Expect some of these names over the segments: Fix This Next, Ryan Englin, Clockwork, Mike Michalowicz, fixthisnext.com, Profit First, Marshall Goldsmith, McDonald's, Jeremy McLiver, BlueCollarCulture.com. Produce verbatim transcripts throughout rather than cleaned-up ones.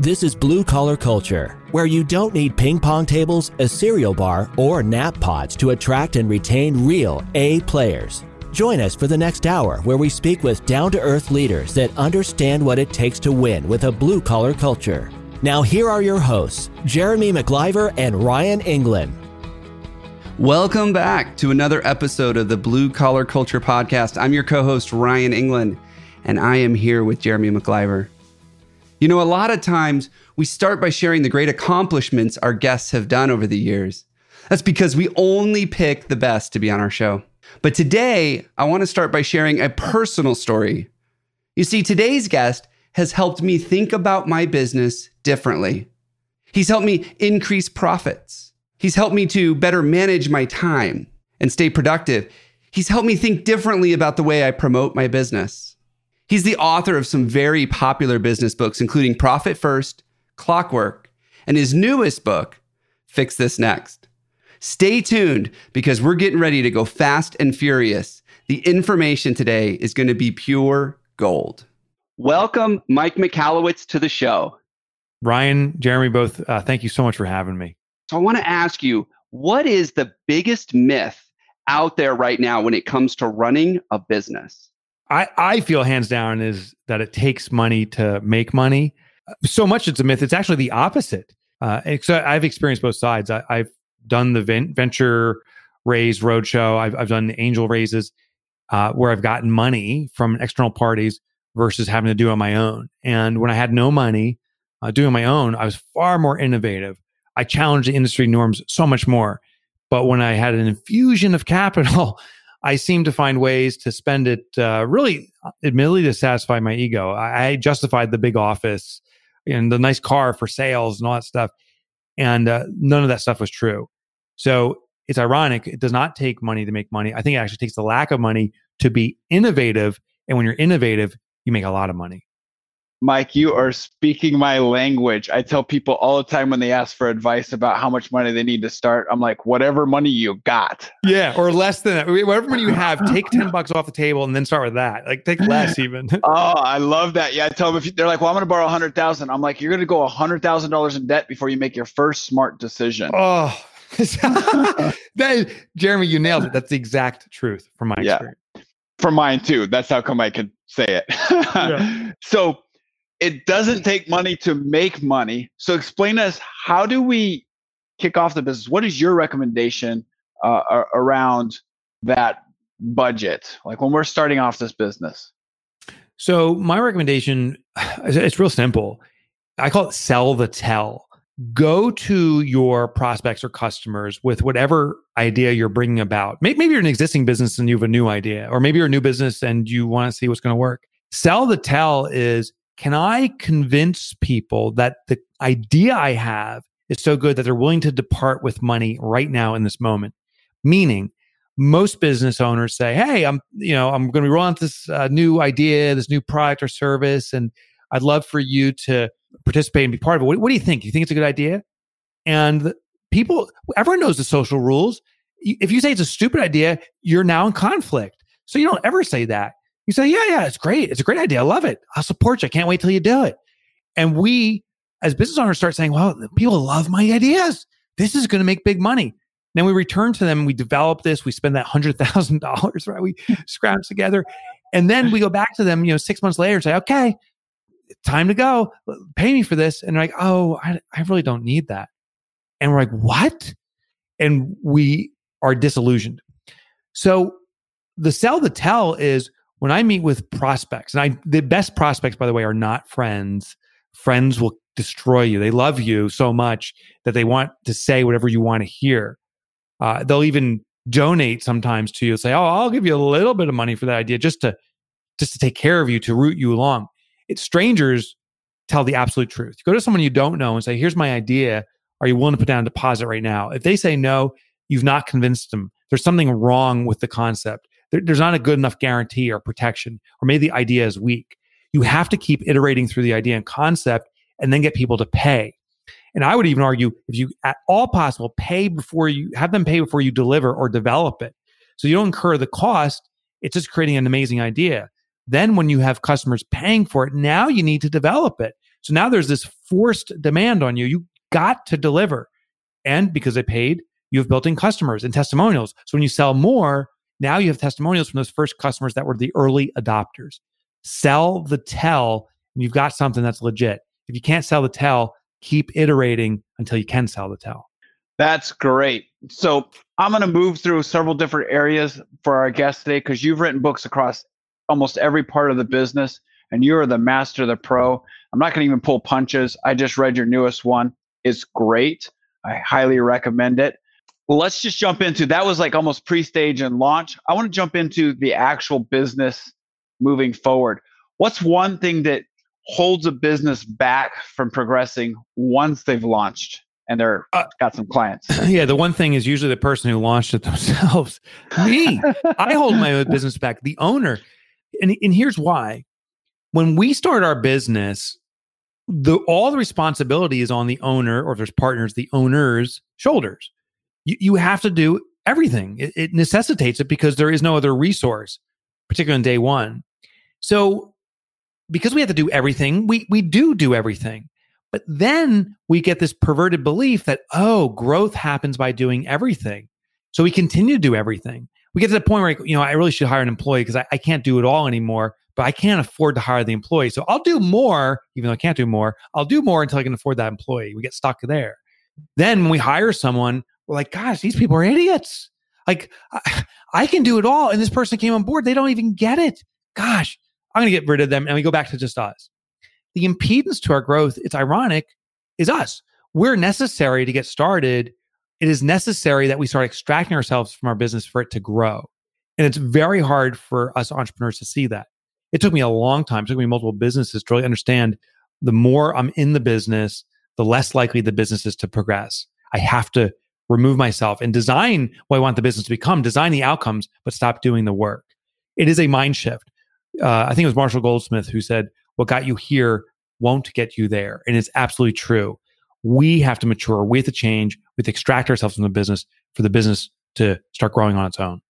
This is Blue Collar Culture, where you don't need ping pong tables, a cereal bar, or nap pods to attract and retain real A players. Join us for the next hour where we speak with down-to-earth leaders that understand what it takes to win with a blue-collar culture. Now here are your hosts, Jeremy McLiver and Ryan Englin. Welcome back to another episode of the Blue Collar Culture Podcast. I'm your co-host, Ryan Englin, and I am here with Jeremy McLiver. You know, a lot of times we start by sharing the great accomplishments our guests have done over the years. That's because we only pick the best to be on our show. But today, I want to start by sharing a personal story. You see, today's guest has helped me think about my business differently. He's helped me increase profits. He's helped me to better manage my time and stay productive. He's helped me think differently about the way I promote my business. He's the author of some very popular business books, including Profit First, Clockwork, and his newest book, Fix This Next. Stay tuned because we're getting ready to go fast and furious. The information today is going to be pure gold. Welcome, Mike Michalowicz, to the show. Ryan, Jeremy, both, uh, thank you so much for having me. So I want to ask you, what is the biggest myth out there right now when it comes to running a business? I, I feel hands down is that it takes money to make money. So much it's a myth. It's actually the opposite. Uh, I've experienced both sides. I, I've done the venture raise roadshow. I've, I've done angel raises uh, where I've gotten money from external parties versus having to do it on my own. And when I had no money uh, doing my own, I was far more innovative. I challenged the industry norms so much more. But when I had an infusion of capital, I seemed to find ways to spend it uh, really, admittedly, to satisfy my ego. I, I justified the big office and the nice car for sales and all that stuff. And uh, none of that stuff was true. So it's ironic. It does not take money to make money. I think it actually takes the lack of money to be innovative. And when you're innovative, you make a lot of money. Mike, you are speaking my language. I tell people all the time when they ask for advice about how much money they need to start, I'm like, whatever money you got. Yeah, or less than that. Whatever money you have, take ten bucks off the table and then start with that. Like, take less even. Oh, I love that. Yeah, I tell them, if you, they're like, well, I'm going to borrow one hundred thousand dollars. I'm like, you're going to go one hundred thousand dollars in debt before you make your first smart decision. Oh, that is, Jeremy, you nailed it. That's the exact truth from my yeah. experience. From mine too. That's how come I can say it. yeah. So, it doesn't take money to make money. So explain to us, how do we kick off the business? What is your recommendation uh, around that budget? Like when we're starting off this business? So my recommendation, it's real simple. I call it sell the tell. Go to your prospects or customers with whatever idea you're bringing about. Maybe you're an existing business and you have a new idea, or maybe you're a new business and you want to see what's going to work. Sell the tell is, can I convince people that the idea I have is so good that they're willing to depart with money right now in this moment? Meaning, most business owners say, "Hey, I'm, you know, I'm going to be rolling out this uh, new idea, this new product or service, and I'd love for you to participate and be part of it. What, what do you think? Do you think it's a good idea?" And people, everyone knows the social rules. If you say it's a stupid idea, you're now in conflict. So you don't ever say that. You say, yeah, yeah, it's great. It's a great idea. I love it. I'll support you. I can't wait till you do it. And we, as business owners, start saying, well, people love my ideas. This is going to make big money. And then we return to them. We develop this. We spend that one hundred thousand dollars, right? We scrounge together. And then we go back to them, you know, six months later and say, okay, time to go. Pay me for this. And they're like, oh, I, I really don't need that. And we're like, what? And we are disillusioned. So the sell the tell is, when I meet with prospects, and I, the best prospects, by the way, are not friends. Friends will destroy you. They love you so much that they want to say whatever you want to hear. Uh, they'll even donate sometimes to you. Say, oh, I'll give you a little bit of money for that idea just to just to take care of you, to root you along. It's strangers tell the absolute truth. You go to someone you don't know and say, here's my idea. Are you willing to put down a deposit right now? If they say no, you've not convinced them. There's something wrong with the concept. There's not a good enough guarantee or protection, or maybe the idea is weak. You have to keep iterating through the idea and concept and then get people to pay. And I would even argue, if you at all possible, pay before you have them pay before you deliver or develop it. So you don't incur the cost. It's just creating an amazing idea. Then when you have customers paying for it, now you need to develop it. So now there's this forced demand on you. You got to deliver. And because they paid, you've built in customers and testimonials. So when you sell more, now you have testimonials from those first customers that were the early adopters. Sell the tell, and you've got something that's legit. If you can't sell the tell, keep iterating until you can sell the tell. That's great. So I'm going to move through several different areas for our guest today, because you've written books across almost every part of the business, and you're the master, the pro. I'm not going to even pull punches. I just read your newest one. It's great. I highly recommend it. Well, let's just jump into, that was like almost pre-stage and launch. I want to jump into the actual business moving forward. What's one thing that holds a business back from progressing once they've launched and they're uh, got some clients? Yeah, the one thing is usually the person who launched it themselves. Me, I hold my own business back, the owner. And, and here's why. When we start our business, the all the responsibility is on the owner, or if there's partners, the owner's shoulders. You have to do everything. It necessitates it because there is no other resource, particularly on day one. So because we have to do everything, we we do do everything. But then we get this perverted belief that, oh, growth happens by doing everything. So we continue to do everything. We get to the point where, you know, I really should hire an employee because I, I can't do it all anymore, but I can't afford to hire the employee. So I'll do more, even though I can't do more. I'll do more until I can afford that employee. We get stuck there. Then when we hire someone, we're like, gosh, these people are idiots. Like, I, I can do it all. And this person came on board. They don't even get it. Gosh, I'm going to get rid of them. And we go back to just us. The impedance to our growth, it's ironic, is us. We're necessary to get started. It is necessary that we start extracting ourselves from our business for it to grow. And it's very hard for us entrepreneurs to see that. It took me a long time. It took me multiple businesses to really understand the more I'm in the business, the less likely the business is to progress. I have to remove myself and design what I want the business to become, design the outcomes, but stop doing the work. It is a mind shift. Uh, I think it was Marshall Goldsmith who said, what got you here won't get you there. And it's absolutely true. We have to mature. We have to change. We have to extract ourselves from the business for the business to start growing on its own.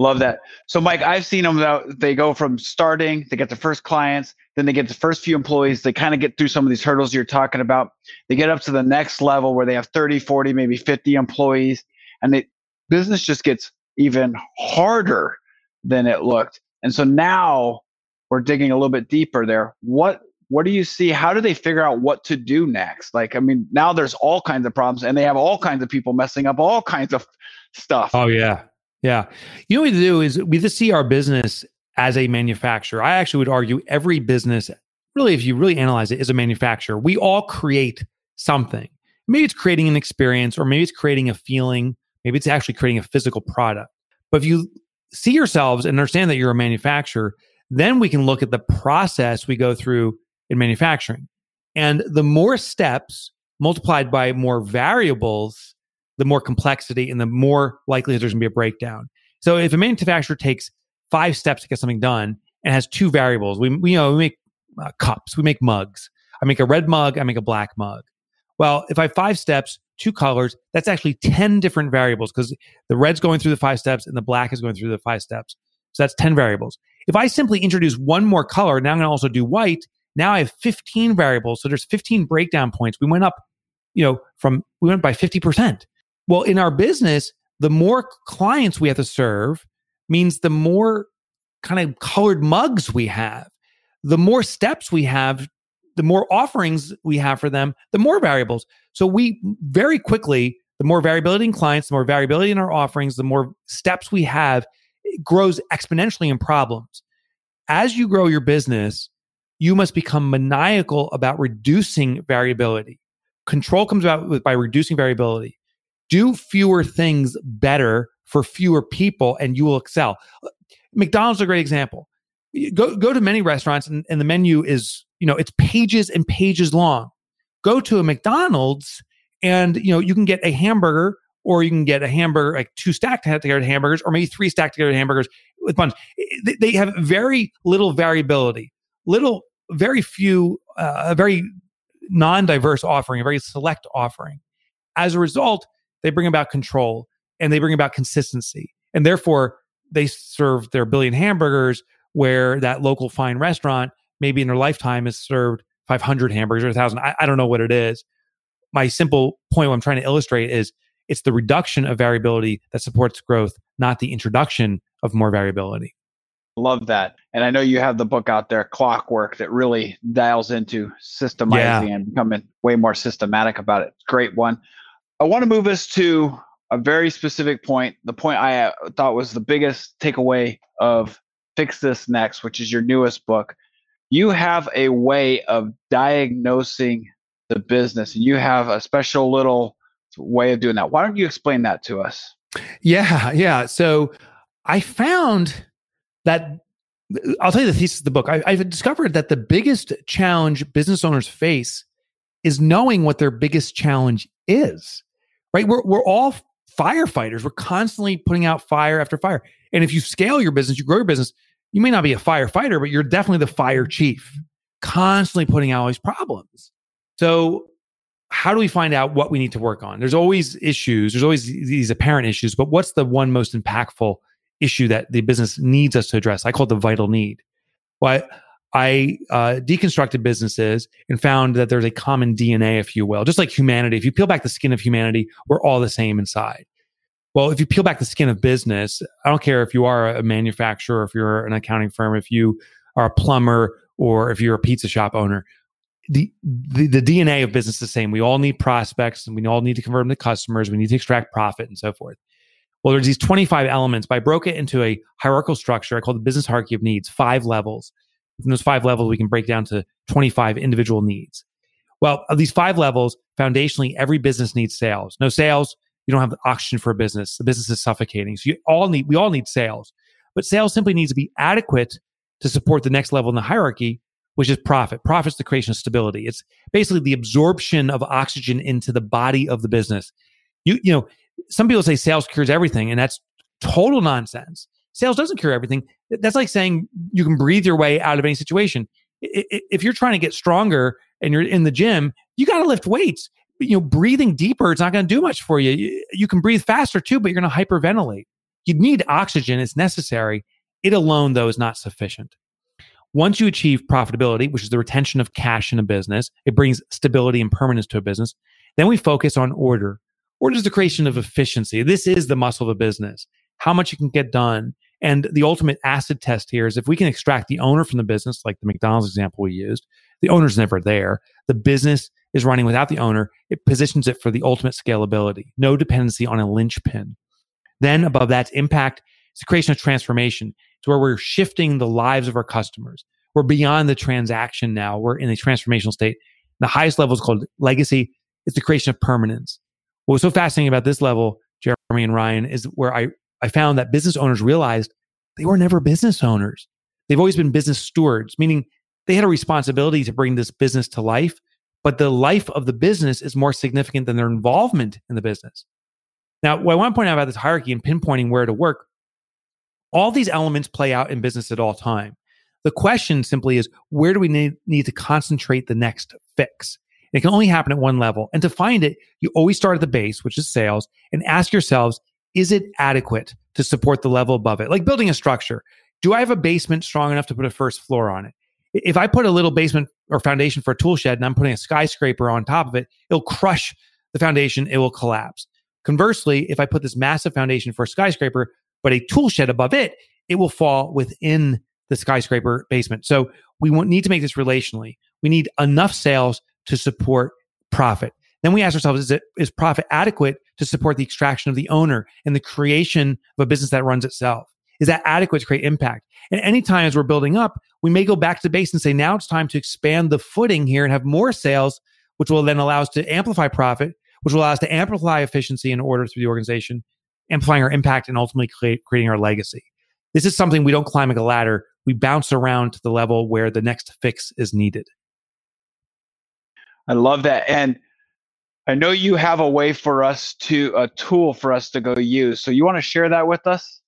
Love that. So Mike, I've seen them, they go from starting, they get the first clients, then they get the first few employees, they kind of get through some of these hurdles you're talking about. They get up to the next level where they have thirty, forty, maybe fifty employees, and the business just gets even harder than it looked. And so now we're digging a little bit deeper there. What what do you see? How do they figure out what to do next? Like, I mean, now there's all kinds of problems and they have all kinds of people messing up all kinds of stuff. Oh, yeah. Yeah. You know what we do is we just see our business as a manufacturer. I actually would argue every business, really, if you really analyze it, is a manufacturer. We all create something. Maybe it's creating an experience, or maybe it's creating a feeling. Maybe it's actually creating a physical product. But if you see yourselves and understand that you're a manufacturer, then we can look at the process we go through in manufacturing. And the more steps multiplied by more variables, the more complexity and the more likely there's going to be a breakdown. So if a manufacturer takes five steps to get something done and has two variables, we, we you know, we make uh, cups, we make mugs. I make a red mug, I make a black mug. Well, if I have five steps, two colors, that's actually ten different variables, because the red's going through the five steps and the black is going through the five steps. So that's ten variables. If I simply introduce one more color, now I'm going to also do white. Now I have fifteen variables. So there's fifteen breakdown points. We went up, you know, from, we went by fifty percent. Well, in our business, the more clients we have to serve means the more kind of colored mugs we have, the more steps we have, the more offerings we have for them, the more variables. So we very quickly, the more variability in clients, the more variability in our offerings, the more steps we have, it grows exponentially in problems. As you grow your business, you must become maniacal about reducing variability. Control comes about by reducing variability. Do fewer things better for fewer people and you will excel. McDonald's is a great example. Go go to many restaurants and, and the menu is, you know, it's pages and pages long. Go to a McDonald's and, you know, you can get a hamburger, or you can get a hamburger, like two stacked together hamburgers, or maybe three stacked together hamburgers with buns. They have very little variability, little, very few, uh, a very non-diverse offering, a very select offering. As a result, they bring about control and they bring about consistency. And therefore, they serve their billion hamburgers where that local fine restaurant, maybe in their lifetime, has served five hundred hamburgers or one thousand. I, I don't know what it is. My simple point, what I'm trying to illustrate is it's the reduction of variability that supports growth, not the introduction of more variability. Love that. And I know you have the book out there, Clockwork, that really dials into systemizing yeah. and becoming way more systematic about it. Great one. I want to move us to a very specific point, the point I thought was the biggest takeaway of Fix This Next, which is your newest book. You have a way of diagnosing the business, and you have a special little way of doing that. Why don't you explain that to us? Yeah, yeah. So I found that, I'll tell you the thesis of the book. I, I've discovered that the biggest challenge business owners face is knowing what their biggest challenge is, right? We're, we're all firefighters. We're constantly putting out fire after fire. And if you scale your business, you grow your business, you may not be a firefighter, but you're definitely the fire chief, constantly putting out all these problems. So how do we find out what we need to work on? There's always issues. There's always these apparent issues, but what's the one most impactful issue that the business needs us to address? I call it the vital need. Well, I, I uh, deconstructed businesses and found that there's a common D N A, if you will, just like humanity. If you peel back the skin of humanity, we're all the same inside. Well, if you peel back the skin of business, I don't care if you are a manufacturer, if you're an accounting firm, if you are a plumber, or if you're a pizza shop owner, the, the, the D N A of business is the same. We all need prospects, and we all need to convert them to customers. We need to extract profit and so forth. Well, there's these twenty-five elements, but I broke it into a hierarchical structure. I call it the business hierarchy of needs, five levels. From those five levels, we can break down to twenty-five individual needs. Well, of these five levels, foundationally, every business needs sales. No sales, you don't have the oxygen for a business. The business is suffocating. So you all need, we all need sales. But sales simply needs to be adequate to support the next level in the hierarchy, which is profit. Profit's the creation of stability. It's basically the absorption of oxygen into the body of the business. You, you know, some people say sales cures everything, and that's total nonsense. Sales doesn't cure everything. That's like saying you can breathe your way out of any situation. If you're trying to get stronger and you're in the gym, you got to lift weights. You know, breathing deeper, it's not going to do much for you. You can breathe faster too, but you're going to hyperventilate. You need oxygen. It's necessary. It alone, though, is not sufficient. Once you achieve profitability, which is the retention of cash in a business, it brings stability and permanence to a business. Then we focus on order. Order is the creation of efficiency. This is the muscle of a business, how much you can get done. And the ultimate acid test here is if we can extract the owner from the business, like the McDonald's example we used, the owner's never there. The business is running without the owner. It positions it for the ultimate scalability, no dependency on a linchpin. Then above that, impact is the creation of transformation. It's where we're shifting the lives of our customers. We're beyond the transaction now. We're in a transformational state. The highest level is called legacy. It's the creation of permanence. What was so fascinating about this level, Jeremy and Ryan, is where I, I found that business owners realized they were never business owners. They've always been business stewards, meaning they had a responsibility to bring this business to life, but the life of the business is more significant than their involvement in the business. Now, what I want to point out about this hierarchy and pinpointing where to work, all these elements play out in business at all time. The question simply is, where do we need, need to concentrate the next fix? It can only happen at one level. And to find it, you always start at the base, which is sales, and ask yourselves, is it adequate to support the level above it? Like building a structure. Do I have a basement strong enough to put a first floor on it? If I put a little basement or foundation for a tool shed and I'm putting a skyscraper on top of it, it'll crush the foundation. It will collapse. Conversely, if I put this massive foundation for a skyscraper, but a tool shed above it, it will fall within the skyscraper basement. So we need to make this relationally. We need enough sales to support profit. Then we ask ourselves, is it is profit adequate to support the extraction of the owner and the creation of a business that runs itself? Is that adequate to create impact? And anytime as we're building up, we may go back to the base and say, now it's time to expand the footing here and have more sales, which will then allow us to amplify profit, which will allow us to amplify efficiency and order through the organization, amplifying our impact and ultimately creating our legacy. This is something we don't climb like a ladder. We bounce around to the level where the next fix is needed. I love that. And I know you have a way for us to, a tool for us to go use. So you want to share that with us?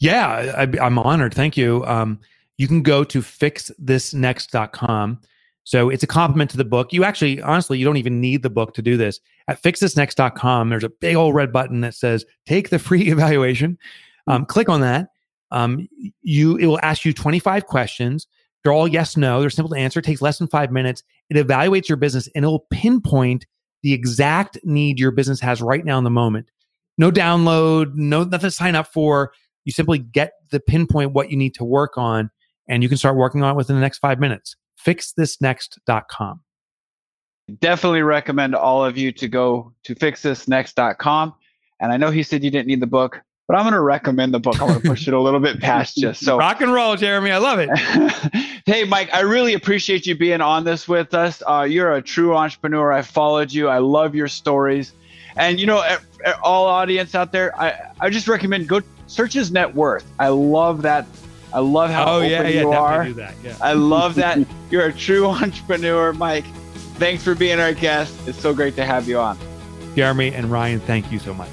Yeah, I, I'm honored. Thank you. Um, you can go to fix this next dot com. So it's a complement to the book. You actually, honestly, you don't even need the book to do this. At fix this next dot com, there's a big old red button that says, take the free evaluation. Um, click on that. Um, you It will ask you twenty-five questions. They're all yes, no. They're simple to answer. It takes less than five minutes. It evaluates your business and it'll pinpoint the exact need your business has right now in the moment. No download, no nothing to sign up for. You simply get the pinpoint what you need to work on, and you can start working on it within the next five minutes. fix this next dot com. Definitely recommend all of you to go to fix this next dot com. And I know he said you didn't need the book, but I'm going to recommend the book. I want to push it a little bit past you. So rock and roll, Jeremy. I love it. Hey, Mike, I really appreciate you being on this with us. Uh, you're a true entrepreneur. I followed you. I love your stories. And, you know, all audience out there, I, I just recommend go search his net worth. I love that. I love how oh, open yeah, yeah, you are. Do that. Yeah. I love that. You're a true entrepreneur, Mike. Thanks for being our guest. It's so great to have you on. Jeremy and Ryan, thank you so much.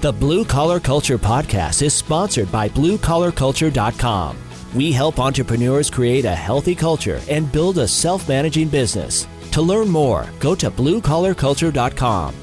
The Blue Collar Culture podcast is sponsored by blue collar culture dot com. We help entrepreneurs create a healthy culture and build a self-managing business. To learn more, go to blue collar culture dot com.